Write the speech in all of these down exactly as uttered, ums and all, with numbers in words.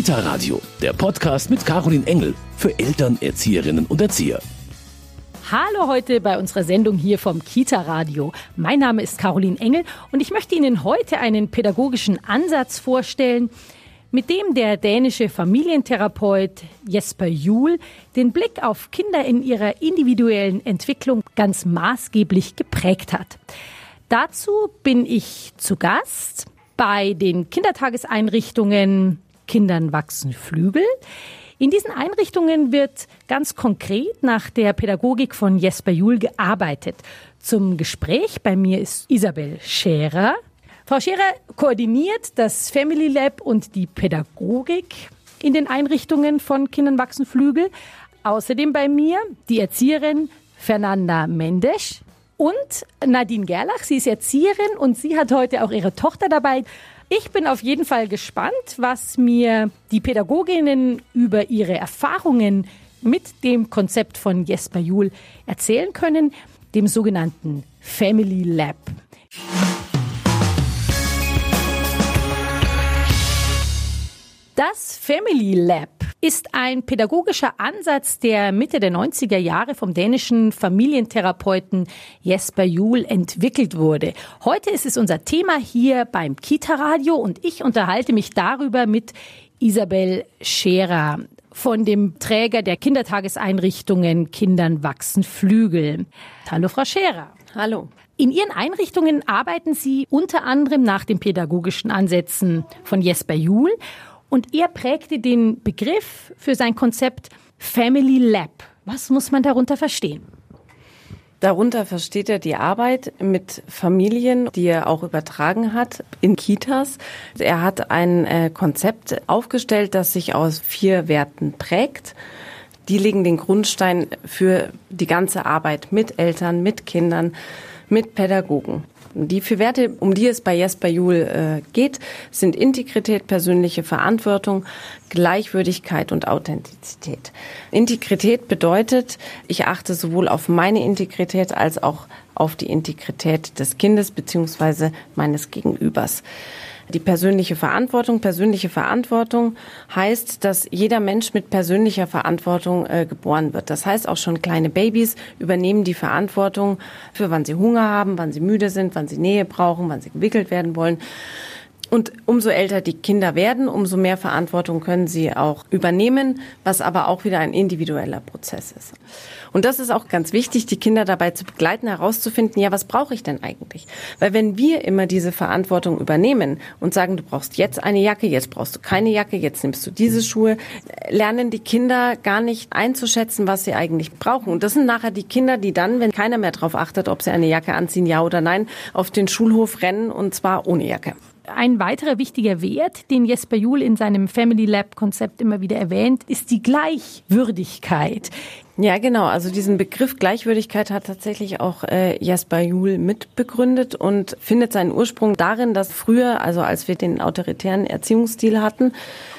Kita Radio, der Podcast mit Carolin Engel für Eltern, Erzieherinnen und Erzieher. Hallo heute bei unserer Sendung hier vom Kita Radio. Mein Name ist Carolin Engel und ich möchte Ihnen heute einen pädagogischen Ansatz vorstellen, mit dem der dänische Familientherapeut Jesper Juul den Blick auf Kinder in ihrer individuellen Entwicklung ganz maßgeblich geprägt hat. Dazu bin ich zu Gast bei den Kindertageseinrichtungen Kindern wachsen Flügel. In diesen Einrichtungen wird ganz konkret nach der Pädagogik von Jesper Juul gearbeitet. Zum Gespräch bei mir ist Isabel Scherer. Frau Scherer koordiniert das Family Lab und die Pädagogik in den Einrichtungen von Kindern wachsen Flügel. Außerdem bei mir die Erzieherin Fernanda Mendes und Nadine Gerlach. Sie ist Erzieherin und sie hat heute auch ihre Tochter dabei. Ich bin auf jeden Fall gespannt, was mir die Pädagoginnen über ihre Erfahrungen mit dem Konzept von Jesper Juul erzählen können, dem sogenannten Family Lab. Das Family Lab ist ein pädagogischer Ansatz, der Mitte der neunziger Jahre vom dänischen Familientherapeuten Jesper Juul entwickelt wurde. Heute ist es unser Thema hier beim Kita Radio und ich unterhalte mich darüber mit Isabel Scherer von dem Träger der Kindertageseinrichtungen Kindern wachsen Flügel. Hallo Frau Scherer. Hallo. In Ihren Einrichtungen arbeiten Sie unter anderem nach den pädagogischen Ansätzen von Jesper Juul. Und er prägte den Begriff für sein Konzept Family Lab. Was muss man darunter verstehen? Darunter versteht er die Arbeit mit Familien, die er auch übertragen hat in Kitas. Er hat ein Konzept aufgestellt, das sich aus vier Werten prägt. Die legen den Grundstein für die ganze Arbeit mit Eltern, mit Kindern, mit Pädagogen. Die vier Werte, um die es bei Jesper Juul äh, geht, sind Integrität, persönliche Verantwortung, Gleichwürdigkeit und Authentizität. Integrität bedeutet, ich achte sowohl auf meine Integrität als auch auf die Integrität des Kindes bzw. meines Gegenübers. Die persönliche Verantwortung. Persönliche Verantwortung heißt, dass jeder Mensch mit persönlicher Verantwortung äh, geboren wird. Das heißt, auch schon kleine Babys übernehmen die Verantwortung für, wann sie Hunger haben, wann sie müde sind, wann sie Nähe brauchen, wann sie gewickelt werden wollen. Und umso älter die Kinder werden, umso mehr Verantwortung können sie auch übernehmen, was aber auch wieder ein individueller Prozess ist. Und das ist auch ganz wichtig, die Kinder dabei zu begleiten, herauszufinden, ja, was brauche ich denn eigentlich? Weil wenn wir immer diese Verantwortung übernehmen und sagen, du brauchst jetzt eine Jacke, jetzt brauchst du keine Jacke, jetzt nimmst du diese Schuhe, lernen die Kinder gar nicht einzuschätzen, was sie eigentlich brauchen. Und das sind nachher die Kinder, die dann, wenn keiner mehr drauf achtet, ob sie eine Jacke anziehen, ja oder nein, auf den Schulhof rennen und zwar ohne Jacke. Ein weiterer wichtiger Wert, den Jesper Juul in seinem Family Lab Konzept immer wieder erwähnt, ist die Gleichwürdigkeit. Ja, genau. Also diesen Begriff Gleichwürdigkeit hat tatsächlich auch äh, Jesper Juul mitbegründet und findet seinen Ursprung darin, dass früher, also als wir den autoritären Erziehungsstil hatten,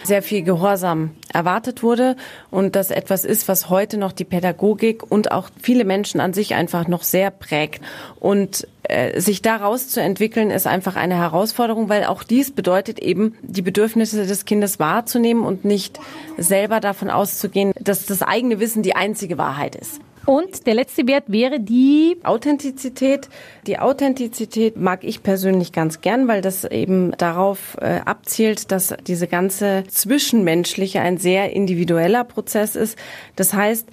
sehr viel Gehorsam erwartet wurde und das etwas ist, was heute noch die Pädagogik und auch viele Menschen an sich einfach noch sehr prägt. Und äh, sich daraus zu entwickeln, ist einfach eine Herausforderung, weil auch dies bedeutet eben, die Bedürfnisse des Kindes wahrzunehmen und nicht selber davon auszugehen, dass das eigene Wissen die einzige Wahrheit ist. Und der letzte Wert wäre die Authentizität. Die Authentizität mag ich persönlich ganz gern, weil das eben darauf äh, abzielt, dass diese ganze Zwischenmenschliche ein sehr individueller Prozess ist. Das heißt,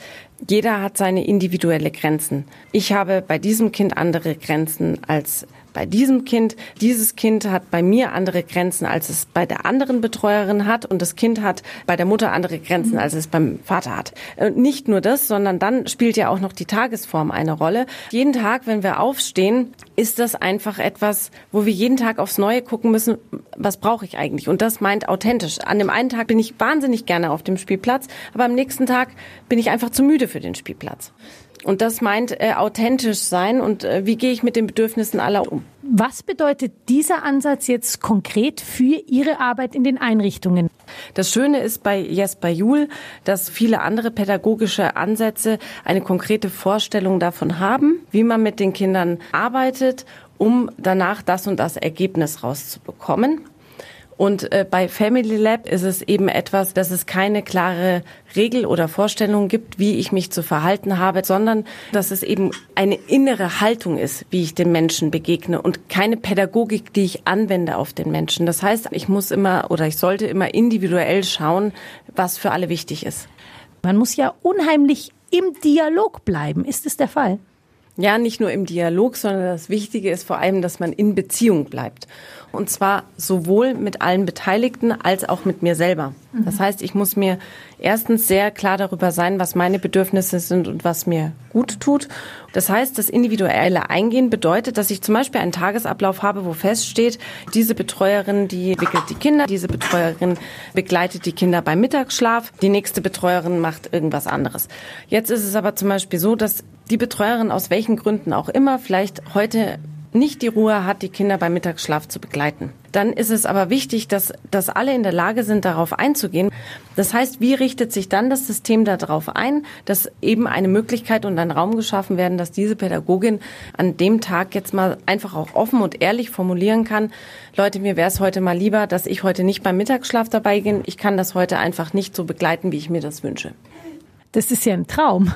jeder hat seine individuelle Grenzen. Ich habe bei diesem Kind andere Grenzen als bei diesem Kind. Dieses Kind hat bei mir andere Grenzen, als es bei der anderen Betreuerin hat. Und das Kind hat bei der Mutter andere Grenzen, als es beim Vater hat. Und nicht nur das, sondern dann spielt ja auch noch die Tagesform eine Rolle. Jeden Tag, wenn wir aufstehen, ist das einfach etwas, wo wir jeden Tag aufs Neue gucken müssen, was brauche ich eigentlich? Und das meint authentisch. An dem einen Tag bin ich wahnsinnig gerne auf dem Spielplatz, aber am nächsten Tag bin ich einfach zu müde für den Spielplatz. Und das meint äh, authentisch sein und äh, wie gehe ich mit den Bedürfnissen aller um. Was bedeutet dieser Ansatz jetzt konkret für Ihre Arbeit in den Einrichtungen? Das Schöne ist bei Jesper Juul, dass viele andere pädagogische Ansätze eine konkrete Vorstellung davon haben, wie man mit den Kindern arbeitet, um danach das und das Ergebnis rauszubekommen. Und äh, bei Family Lab ist es eben etwas, dass es keine klare Regel oder Vorstellung gibt, wie ich mich zu verhalten habe, sondern dass es eben eine innere Haltung ist, wie ich dem Menschen begegne und keine Pädagogik, die ich anwende auf den Menschen. Das heißt, ich muss immer oder ich sollte immer individuell schauen, was für alle wichtig ist. Man muss ja unheimlich im Dialog bleiben. Ist es der Fall? Ja, nicht nur im Dialog, sondern das Wichtige ist vor allem, dass man in Beziehung bleibt. Und zwar sowohl mit allen Beteiligten als auch mit mir selber. Mhm. Das heißt, ich muss mir erstens sehr klar darüber sein, was meine Bedürfnisse sind und was mir gut tut. Das heißt, das individuelle Eingehen bedeutet, dass ich zum Beispiel einen Tagesablauf habe, wo feststeht, diese Betreuerin, die wickelt die Kinder, diese Betreuerin begleitet die Kinder beim Mittagsschlaf, die nächste Betreuerin macht irgendwas anderes. Jetzt ist es aber zum Beispiel so, dass die Betreuerin aus welchen Gründen auch immer vielleicht heute nicht die Ruhe hat, die Kinder beim Mittagsschlaf zu begleiten. Dann ist es aber wichtig, dass, dass alle in der Lage sind, darauf einzugehen. Das heißt, wie richtet sich dann das System darauf ein, dass eben eine Möglichkeit und ein Raum geschaffen werden, dass diese Pädagogin an dem Tag jetzt mal einfach auch offen und ehrlich formulieren kann, Leute, mir wäre es heute mal lieber, dass ich heute nicht beim Mittagsschlaf dabei bin. Ich kann das heute einfach nicht so begleiten, wie ich mir das wünsche. Das ist ja ein Traum.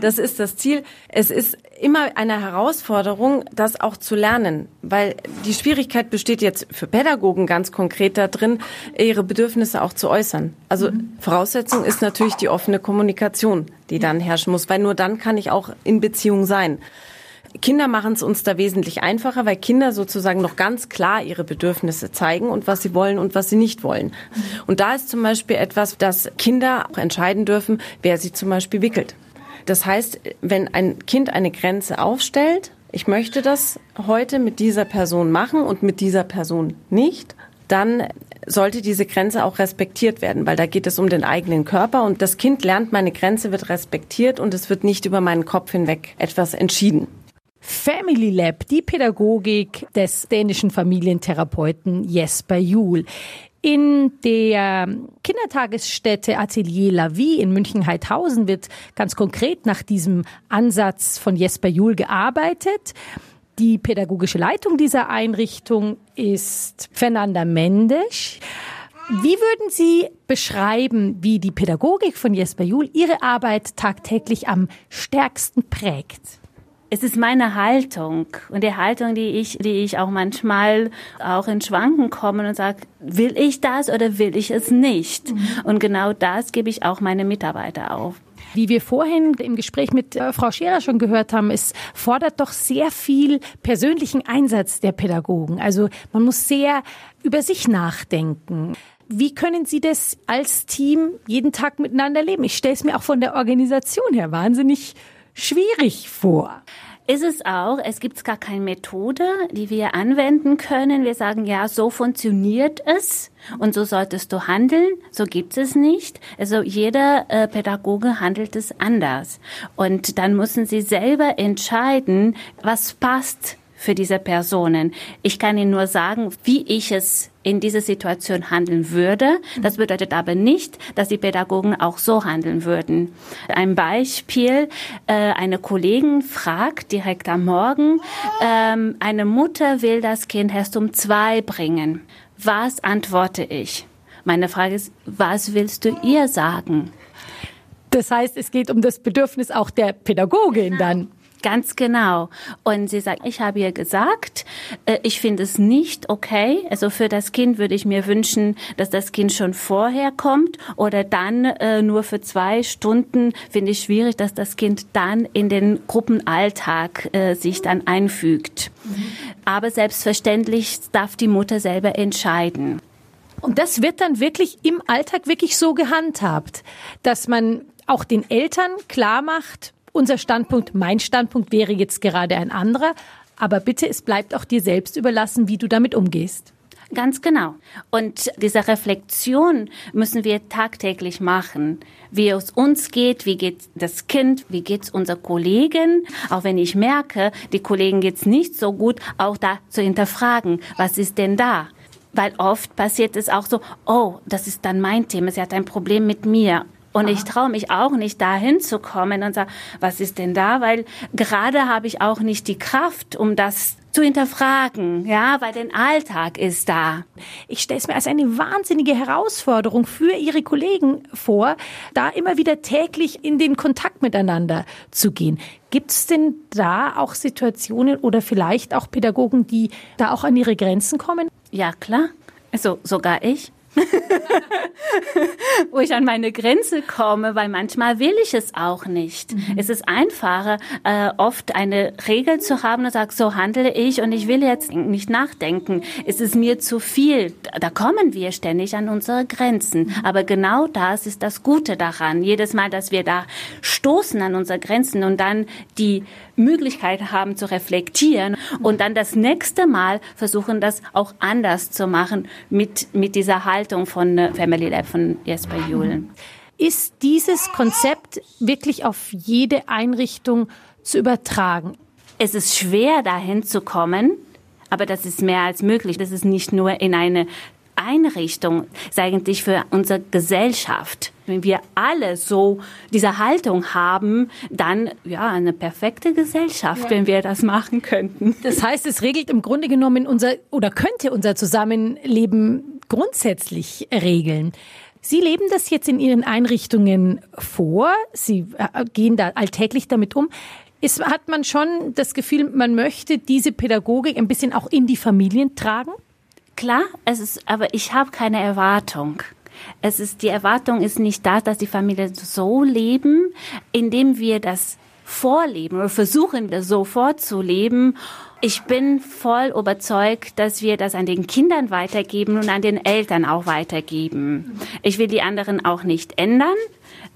Das ist das Ziel. Es ist immer eine Herausforderung, das auch zu lernen, weil die Schwierigkeit besteht jetzt für Pädagogen ganz konkret da drin, ihre Bedürfnisse auch zu äußern. Also Voraussetzung ist natürlich die offene Kommunikation, die dann herrschen muss, weil nur dann kann ich auch in Beziehung sein. Kinder machen es uns da wesentlich einfacher, weil Kinder sozusagen noch ganz klar ihre Bedürfnisse zeigen und was sie wollen und was sie nicht wollen. Und da ist zum Beispiel etwas, dass Kinder auch entscheiden dürfen, wer sie zum Beispiel wickelt. Das heißt, wenn ein Kind eine Grenze aufstellt, ich möchte das heute mit dieser Person machen und mit dieser Person nicht, dann sollte diese Grenze auch respektiert werden, weil da geht es um den eigenen Körper und das Kind lernt, meine Grenze wird respektiert und es wird nicht über meinen Kopf hinweg etwas entschieden. Family Lab, die Pädagogik des dänischen Familientherapeuten Jesper Juul. In der Kindertagesstätte Atelier La Vie in München-Haidhausen wird ganz konkret nach diesem Ansatz von Jesper Juul gearbeitet. Die pädagogische Leitung dieser Einrichtung ist Fernanda Mendes. Wie würden Sie beschreiben, wie die Pädagogik von Jesper Juul Ihre Arbeit tagtäglich am stärksten prägt? Es ist meine Haltung und die Haltung, die ich, die ich auch manchmal auch in Schwanken komme und sage, will ich das oder will ich es nicht? Mhm. Und genau das gebe ich auch meine Mitarbeiter auf. Wie wir vorhin im Gespräch mit äh, Frau Scherer schon gehört haben, es fordert doch sehr viel persönlichen Einsatz der Pädagogen. Also man muss sehr über sich nachdenken. Wie können Sie das als Team jeden Tag miteinander leben? Ich stelle es mir auch von der Organisation her wahnsinnig schwierig vor. Ist es auch, es gibt gar keine Methode, die wir anwenden können. Wir sagen, ja, so funktioniert es und so solltest du handeln. So gibt es nicht. Also jeder äh, Pädagoge handelt es anders. Und dann müssen sie selber entscheiden, was passt für diese Personen. Ich kann Ihnen nur sagen, wie ich es in dieser Situation handeln würde. Das bedeutet aber nicht, dass die Pädagogen auch so handeln würden. Ein Beispiel, eine Kollegin fragt direkt am Morgen, eine Mutter will das Kind erst um zwei bringen. Was antworte ich? Meine Frage ist, was willst du ihr sagen? Das heißt, es geht um das Bedürfnis auch der Pädagogin dann. Ganz genau. Und sie sagt, ich habe ihr gesagt, ich finde es nicht okay. Also für das Kind würde ich mir wünschen, dass das Kind schon vorher kommt oder dann nur für zwei Stunden finde ich schwierig, dass das Kind dann in den Gruppenalltag sich dann einfügt. Mhm. Aber selbstverständlich darf die Mutter selber entscheiden. Und das wird dann wirklich im Alltag wirklich so gehandhabt, dass man auch den Eltern klar macht, unser Standpunkt, mein Standpunkt wäre jetzt gerade ein anderer, aber bitte, es bleibt auch dir selbst überlassen, wie du damit umgehst. Ganz genau. Und diese Reflexion müssen wir tagtäglich machen. Wie es uns geht, wie geht das Kind, wie geht es unseren Kollegen. Auch wenn ich merke, die Kollegen geht es nicht so gut, auch da zu hinterfragen, was ist denn da? Weil oft passiert es auch so, oh, das ist dann mein Thema, sie hat ein Problem mit mir. Und ich traue mich auch nicht, dahin zu kommen und sage, was ist denn da? Weil gerade habe ich auch nicht die Kraft, um das zu hinterfragen, ja, weil dein Alltag ist da. Ich stelle es mir als eine wahnsinnige Herausforderung für Ihre Kollegen vor, da immer wieder täglich in den Kontakt miteinander zu gehen. Gibt es denn da auch Situationen oder vielleicht auch Pädagogen, die da auch an ihre Grenzen kommen? Ja, klar. Also sogar ich. Wo ich an meine Grenze komme, weil manchmal will ich es auch nicht. Mhm. Es ist einfacher, äh, oft eine Regel zu haben und sagt, so handle ich und ich will jetzt nicht nachdenken. Es ist mir zu viel. Da kommen wir ständig an unsere Grenzen. Aber genau das ist das Gute daran. Jedes Mal, dass wir da stoßen an unsere Grenzen und dann die Möglichkeit haben zu reflektieren und dann das nächste Mal versuchen, das auch anders zu machen mit, mit dieser Haltung von Family Lab von Jesper Juul. Ist dieses Konzept wirklich auf jede Einrichtung zu übertragen? Es ist schwer, dahin zu kommen, aber das ist mehr als möglich. Das ist nicht nur in eine Einrichtung, das ist eigentlich für unsere Gesellschaft. Wenn wir alle so diese Haltung haben, dann ja eine perfekte Gesellschaft, ja. Wenn wir das machen könnten. Das heißt, es regelt im Grunde genommen unser oder könnte unser Zusammenleben grundsätzlich regeln. Sie leben das jetzt in Ihren Einrichtungen vor. Sie gehen da alltäglich damit um. Es hat man schon das Gefühl, man möchte diese Pädagogik ein bisschen auch in die Familien tragen? Klar, es ist, aber ich habe keine Erwartung. Es ist, die Erwartung ist nicht da, dass die Familien so leben, indem wir das vorleben oder versuchen, das so vorzuleben. Ich bin voll überzeugt, dass wir das an den Kindern weitergeben und an den Eltern auch weitergeben. Ich will die anderen auch nicht ändern,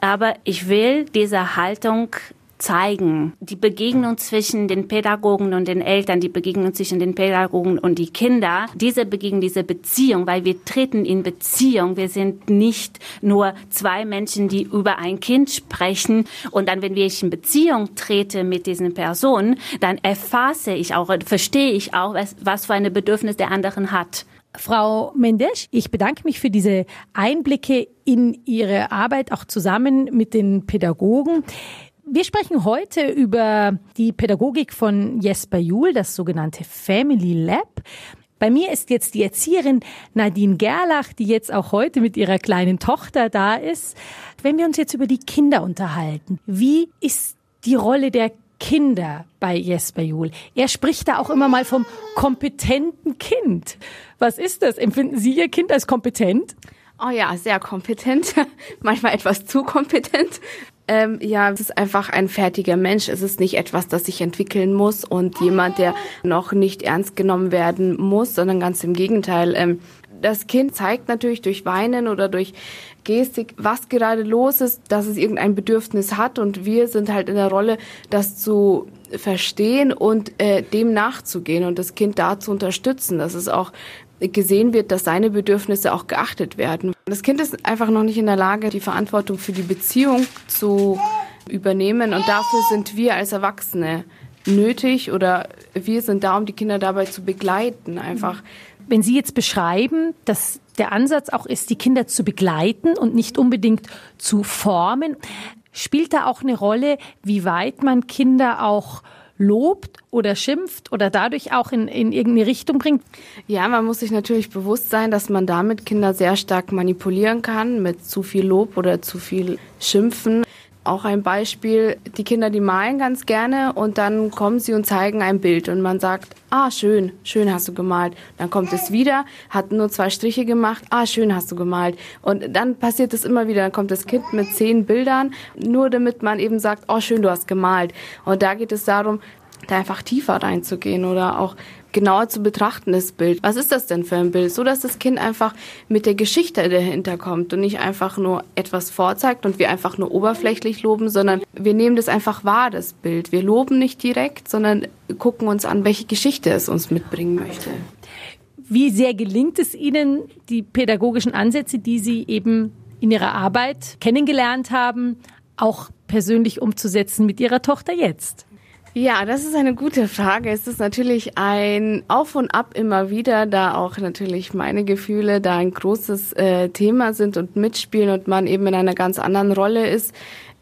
aber ich will diese Haltung zeigen. Die Begegnung zwischen den Pädagogen und den Eltern, die Begegnung zwischen den Pädagogen und die Kinder, diese Begegnung, diese Beziehung, weil wir treten in Beziehung. Wir sind nicht nur zwei Menschen, die über ein Kind sprechen und dann, wenn ich in Beziehung trete mit diesen Personen, dann erfasse ich auch, verstehe ich auch, was, was für ein Bedürfnis der anderen hat. Frau Mendes, ich bedanke mich für diese Einblicke in Ihre Arbeit, auch zusammen mit den Pädagogen. Wir sprechen heute über die Pädagogik von Jesper Juul, das sogenannte Family Lab. Bei mir ist jetzt die Erzieherin Nadine Gerlach, die jetzt auch heute mit ihrer kleinen Tochter da ist. Wenn wir uns jetzt über die Kinder unterhalten, wie ist die Rolle der Kinder bei Jesper Juul? Er spricht da auch immer mal vom kompetenten Kind. Was ist das? Empfinden Sie Ihr Kind als kompetent? Oh ja, sehr kompetent. Manchmal etwas zu kompetent. Ähm, ja, es ist einfach ein fertiger Mensch. Es ist nicht etwas, das sich entwickeln muss und jemand, der noch nicht ernst genommen werden muss, sondern ganz im Gegenteil. Ähm, das Kind zeigt natürlich durch Weinen oder durch Gestik, was gerade los ist, dass es irgendein Bedürfnis hat und wir sind halt in der Rolle, das zu verstehen und äh, dem nachzugehen und das Kind da zu unterstützen. Das ist auch gesehen wird, dass seine Bedürfnisse auch geachtet werden. Das Kind ist einfach noch nicht in der Lage, die Verantwortung für die Beziehung zu übernehmen und dafür sind wir als Erwachsene nötig oder wir sind da, um die Kinder dabei zu begleiten einfach. Wenn Sie jetzt beschreiben, dass der Ansatz auch ist, die Kinder zu begleiten und nicht unbedingt zu formen, spielt da auch eine Rolle, wie weit man Kinder auch lobt oder schimpft oder dadurch auch in, in irgendeine Richtung bringt? Ja, man muss sich natürlich bewusst sein, dass man damit Kinder sehr stark manipulieren kann mit zu viel Lob oder zu viel Schimpfen. Auch ein Beispiel, die Kinder, die malen ganz gerne und dann kommen sie und zeigen ein Bild und man sagt, ah, schön, schön hast du gemalt. Dann kommt es wieder, hat nur zwei Striche gemacht, ah, schön hast du gemalt. Und dann passiert es immer wieder, dann kommt das Kind mit zehn Bildern, nur damit man eben sagt, oh, schön, du hast gemalt. Und da geht es darum, da einfach tiefer reinzugehen oder auch genauer zu betrachten, das Bild. Was ist das denn für ein Bild? So, dass das Kind einfach mit der Geschichte dahinter kommt und nicht einfach nur etwas vorzeigt und wir einfach nur oberflächlich loben, sondern wir nehmen das einfach wahr, das Bild. Wir loben nicht direkt, sondern gucken uns an, welche Geschichte es uns mitbringen möchte. Wie sehr gelingt es Ihnen, die pädagogischen Ansätze, die Sie eben in Ihrer Arbeit kennengelernt haben, auch persönlich umzusetzen mit Ihrer Tochter jetzt? Ja, das ist eine gute Frage. Es ist natürlich ein Auf und Ab immer wieder, da auch natürlich meine Gefühle da ein großes äh, Thema sind und mitspielen und man eben in einer ganz anderen Rolle ist.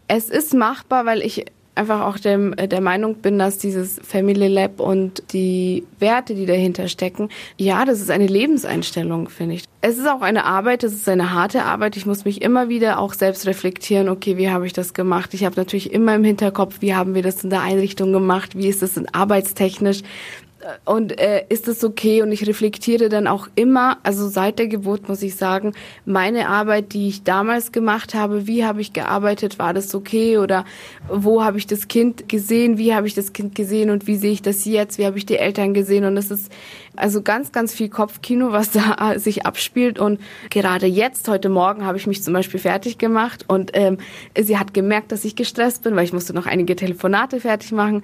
Es ist machbar, weil ich einfach auch der, der Meinung bin, dass dieses Family Lab und die Werte, die dahinter stecken, ja, das ist eine Lebenseinstellung, finde ich. Es ist auch eine Arbeit, es ist eine harte Arbeit. Ich muss mich immer wieder auch selbst reflektieren, okay, wie habe ich das gemacht? Ich habe natürlich immer im Hinterkopf, wie haben wir das in der Einrichtung gemacht? Wie ist das denn arbeitstechnisch? Und äh, ist das okay? Und ich reflektiere dann auch immer, also seit der Geburt muss ich sagen, meine Arbeit, die ich damals gemacht habe, wie habe ich gearbeitet, war das okay? Oder wo habe ich das Kind gesehen? Wie habe ich das Kind gesehen? Und wie sehe ich das jetzt? Wie habe ich die Eltern gesehen? Und es ist also ganz, ganz viel Kopfkino, was da sich abspielt. Und gerade jetzt, heute Morgen, habe ich mich zum Beispiel fertig gemacht. Und ähm, sie hat gemerkt, dass ich gestresst bin, weil ich musste noch einige Telefonate fertig machen.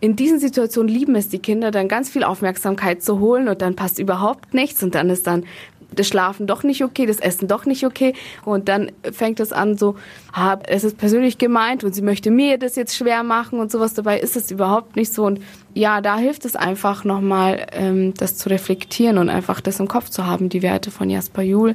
In diesen Situationen lieben es die Kinder, dann ganz viel Aufmerksamkeit zu holen und dann passt überhaupt nichts und dann ist dann das Schlafen doch nicht okay, das Essen doch nicht okay und dann fängt es an so, ah, es ist persönlich gemeint und sie möchte mir das jetzt schwer machen und sowas, dabei ist es überhaupt nicht so und ja, da hilft es einfach nochmal, ähm, das zu reflektieren und einfach das im Kopf zu haben, die Werte von Jesper Juul.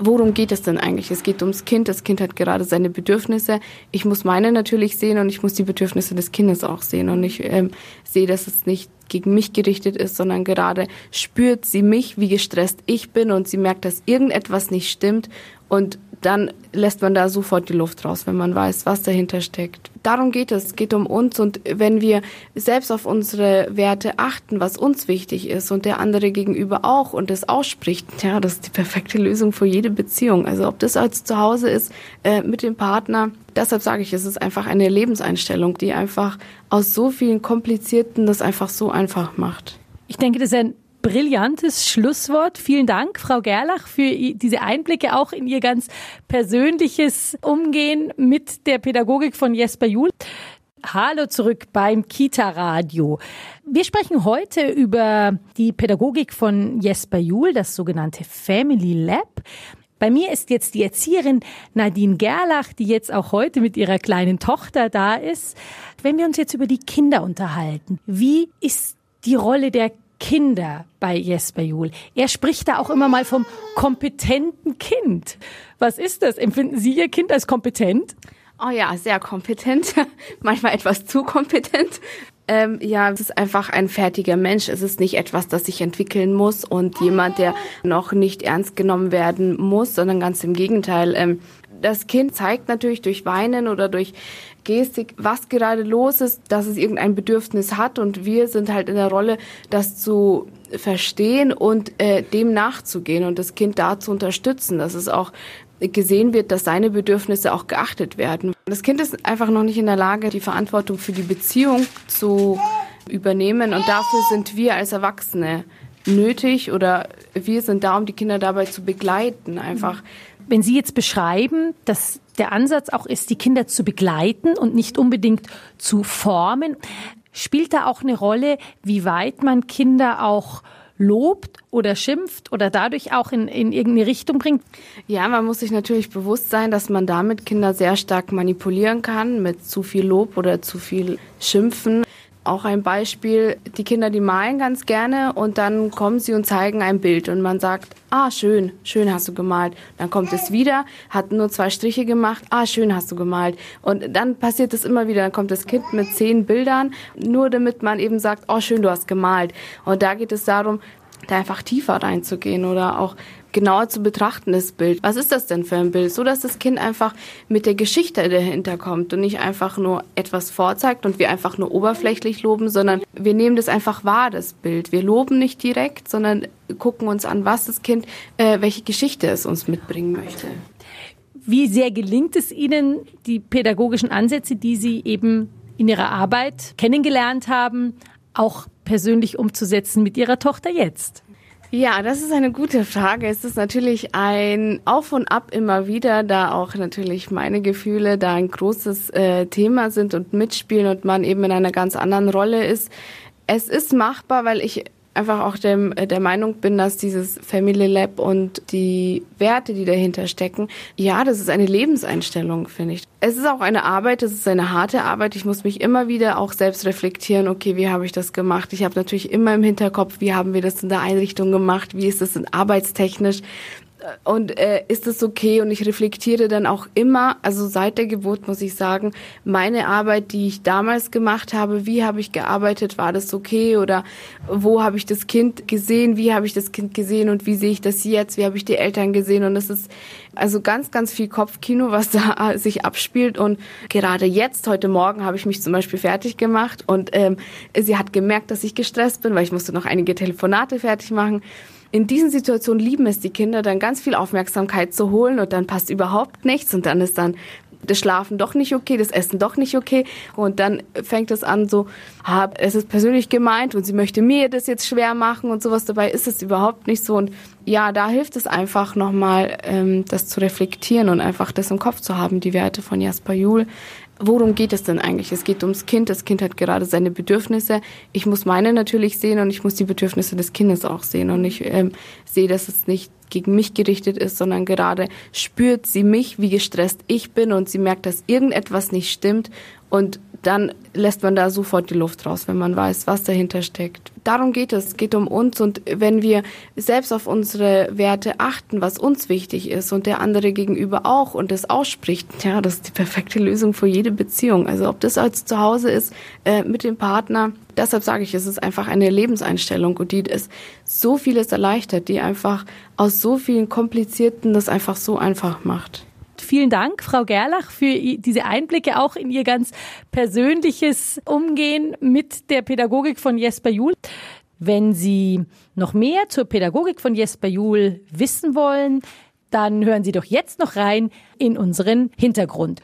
Worum geht es denn eigentlich? Es geht ums Kind, das Kind hat gerade seine Bedürfnisse. Ich muss meine natürlich sehen und ich muss die Bedürfnisse des Kindes auch sehen. Und ich ähm, sehe, dass es nicht gegen mich gerichtet ist, sondern gerade spürt sie mich, wie gestresst ich bin und sie merkt, dass irgendetwas nicht stimmt. Und dann lässt man da sofort die Luft raus, wenn man weiß, was dahinter steckt. Darum geht es, es geht um uns und wenn wir selbst auf unsere Werte achten, was uns wichtig ist und der andere gegenüber auch und das ausspricht, ja, das ist die perfekte Lösung für jede Beziehung. Also ob das als zu Hause ist, äh, mit dem Partner, deshalb sage ich, es ist einfach eine Lebenseinstellung, die einfach aus so vielen Komplizierten das einfach so einfach macht. Ich denke, das ist ein brillantes Schlusswort. Vielen Dank, Frau Gerlach, für diese Einblicke auch in Ihr ganz persönliches Umgehen mit der Pädagogik von Jesper Juul. Hallo zurück beim Kita-Radio. Wir sprechen heute über die Pädagogik von Jesper Juul, das sogenannte Family Lab. Bei mir ist jetzt die Erzieherin Nadine Gerlach, die jetzt auch heute mit ihrer kleinen Tochter da ist. Wenn wir uns jetzt über die Kinder unterhalten, wie ist die Rolle der Kinder bei Jesper Juul? Er spricht da auch immer mal vom kompetenten Kind. Was ist das? Empfinden Sie Ihr Kind als kompetent? Oh ja, sehr kompetent. Manchmal etwas zu kompetent. Ähm, ja, es ist einfach ein fertiger Mensch. Es ist nicht etwas, das sich entwickeln muss und jemand, der noch nicht ernst genommen werden muss, sondern ganz im Gegenteil. Ähm, das Kind zeigt natürlich durch Weinen oder durch Gestik, was gerade los ist, dass es irgendein Bedürfnis hat und wir sind halt in der Rolle, das zu verstehen und äh, dem nachzugehen und das Kind da zu unterstützen. Das ist auch gesehen wird, dass seine Bedürfnisse auch geachtet werden. Das Kind ist einfach noch nicht in der Lage, die Verantwortung für die Beziehung zu übernehmen und dafür sind wir als Erwachsene nötig oder wir sind da, um die Kinder dabei zu begleiten, einfach. Wenn Sie jetzt beschreiben, dass der Ansatz auch ist, die Kinder zu begleiten und nicht unbedingt zu formen, spielt da auch eine Rolle, wie weit man Kinder auch lobt oder schimpft oder dadurch auch in, in irgendeine Richtung bringt? Ja, man muss sich natürlich bewusst sein, dass man damit Kinder sehr stark manipulieren kann mit zu viel Lob oder zu viel Schimpfen. Auch ein Beispiel, die Kinder, die malen ganz gerne und dann kommen sie und zeigen ein Bild und man sagt, ah, schön, schön hast du gemalt. Dann kommt es wieder, hat nur zwei Striche gemacht, ah, schön hast du gemalt. Und dann passiert es immer wieder, dann kommt das Kind mit zehn Bildern, nur damit man eben sagt, oh, schön, du hast gemalt. Und da geht es darum, da einfach tiefer reinzugehen oder auch genauer zu betrachten, das Bild. Was ist das denn für ein Bild? So, dass das Kind einfach mit der Geschichte dahinter kommt und nicht einfach nur etwas vorzeigt und wir einfach nur oberflächlich loben, sondern wir nehmen das einfach wahr, das Bild. Wir loben nicht direkt, sondern gucken uns an, was das Kind, äh, welche Geschichte es uns mitbringen möchte. Wie sehr gelingt es Ihnen, die pädagogischen Ansätze, die Sie eben in Ihrer Arbeit kennengelernt haben, auch persönlich umzusetzen mit Ihrer Tochter jetzt? Ja, das ist eine gute Frage. Es ist natürlich ein Auf und Ab immer wieder, da auch natürlich meine Gefühle da ein großes äh, Thema sind und mitspielen und man eben in einer ganz anderen Rolle ist. Es ist machbar, weil ich einfach auch dem, der Meinung bin, dass dieses Family Lab und die Werte, die dahinter stecken, ja, das ist eine Lebenseinstellung, finde ich. Es ist auch eine Arbeit, es ist eine harte Arbeit. Ich muss mich immer wieder auch selbst reflektieren, okay, wie habe ich das gemacht? Ich habe natürlich immer im Hinterkopf, wie haben wir das in der Einrichtung gemacht? Wie ist das denn arbeitstechnisch? und äh, ist das okay? Und ich reflektiere dann auch immer, also seit der Geburt muss ich sagen, meine Arbeit, die ich damals gemacht habe, wie habe ich gearbeitet, war das okay? Oder wo habe ich das Kind gesehen, wie habe ich das Kind gesehen und wie sehe ich das jetzt, wie habe ich die Eltern gesehen? Und das ist also ganz, ganz viel Kopfkino, was da sich abspielt. Und gerade jetzt, heute Morgen, habe ich mich zum Beispiel fertig gemacht und ähm, sie hat gemerkt, dass ich gestresst bin, weil ich musste noch einige Telefonate fertig machen. In diesen Situationen lieben es die Kinder, dann ganz viel Aufmerksamkeit zu holen und dann passt überhaupt nichts und dann ist dann das Schlafen doch nicht okay, das Essen doch nicht okay und dann fängt es an so, ah, es ist persönlich gemeint und sie möchte mir das jetzt schwer machen und sowas, dabei ist es überhaupt nicht so und ja, da hilft es einfach nochmal, ähm, das zu reflektieren und einfach das im Kopf zu haben, die Werte von Jesper Juul. Worum geht es denn eigentlich? Es geht ums Kind, das Kind hat gerade seine Bedürfnisse. Ich muss meine natürlich sehen und ich muss die Bedürfnisse des Kindes auch sehen. Und ich ähm, sehe, dass es nicht gegen mich gerichtet ist, sondern gerade spürt sie mich, wie gestresst ich bin und sie merkt, dass irgendetwas nicht stimmt. Und dann lässt man da sofort die Luft raus, wenn man weiß, was dahinter steckt. Darum geht es, es geht um uns und wenn wir selbst auf unsere Werte achten, was uns wichtig ist und der andere gegenüber auch und das ausspricht, ja, das ist die perfekte Lösung für jede Beziehung. Also ob das als zu Hause ist, äh, mit dem Partner, deshalb sage ich, es ist einfach eine Lebenseinstellung und die ist so vieles erleichtert, die einfach aus so vielen Komplizierten das einfach so einfach macht. Vielen Dank, Frau Gerlach, für diese Einblicke auch in Ihr ganz persönliches Umgehen mit der Pädagogik von Jesper Juul. Wenn Sie noch mehr zur Pädagogik von Jesper Juul wissen wollen, dann hören Sie doch jetzt noch rein in unseren Hintergrund.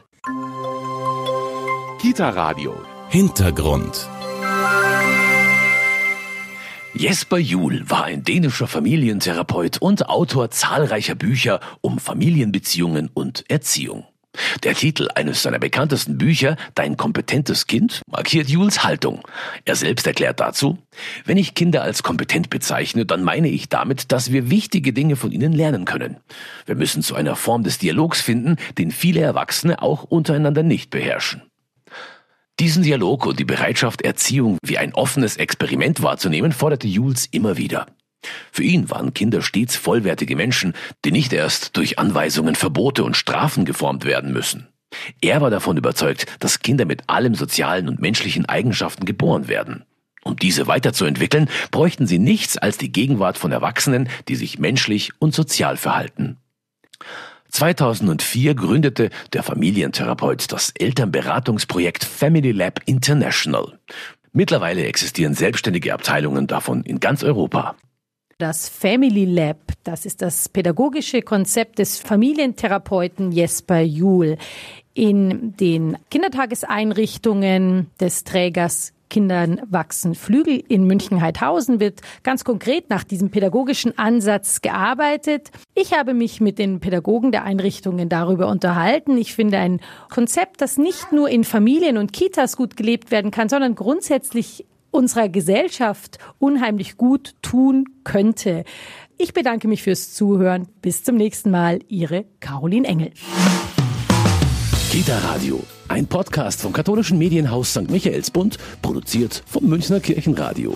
Kita Radio Hintergrund. Jesper Juul war ein dänischer Familientherapeut und Autor zahlreicher Bücher um Familienbeziehungen und Erziehung. Der Titel eines seiner bekanntesten Bücher, Dein kompetentes Kind, markiert Juuls Haltung. Er selbst erklärt dazu: Wenn ich Kinder als kompetent bezeichne, dann meine ich damit, dass wir wichtige Dinge von ihnen lernen können. Wir müssen zu einer Form des Dialogs finden, den viele Erwachsene auch untereinander nicht beherrschen. Diesen Dialog und die Bereitschaft, Erziehung wie ein offenes Experiment wahrzunehmen, forderte Juuls immer wieder. Für ihn waren Kinder stets vollwertige Menschen, die nicht erst durch Anweisungen, Verbote und Strafen geformt werden müssen. Er war davon überzeugt, dass Kinder mit allen sozialen und menschlichen Eigenschaften geboren werden. Um diese weiterzuentwickeln, bräuchten sie nichts als die Gegenwart von Erwachsenen, die sich menschlich und sozial verhalten. zweitausendvier gründete der Familientherapeut das Elternberatungsprojekt Family Lab International. Mittlerweile existieren selbstständige Abteilungen davon in ganz Europa. Das Family Lab, das ist das pädagogische Konzept des Familientherapeuten Jesper Juul in den Kindertageseinrichtungen des Trägers Kindern wachsen Flügel in München-Haidhausen wird ganz konkret nach diesem pädagogischen Ansatz gearbeitet. Ich habe mich mit den Pädagogen der Einrichtungen darüber unterhalten. Ich finde ein Konzept, das nicht nur in Familien und Kitas gut gelebt werden kann, sondern grundsätzlich unserer Gesellschaft unheimlich gut tun könnte. Ich bedanke mich fürs Zuhören. Bis zum nächsten Mal. Ihre Carolin Engel. Kita Radio, ein Podcast vom katholischen Medienhaus Sankt Michaelsbund, produziert vom Münchner Kirchenradio.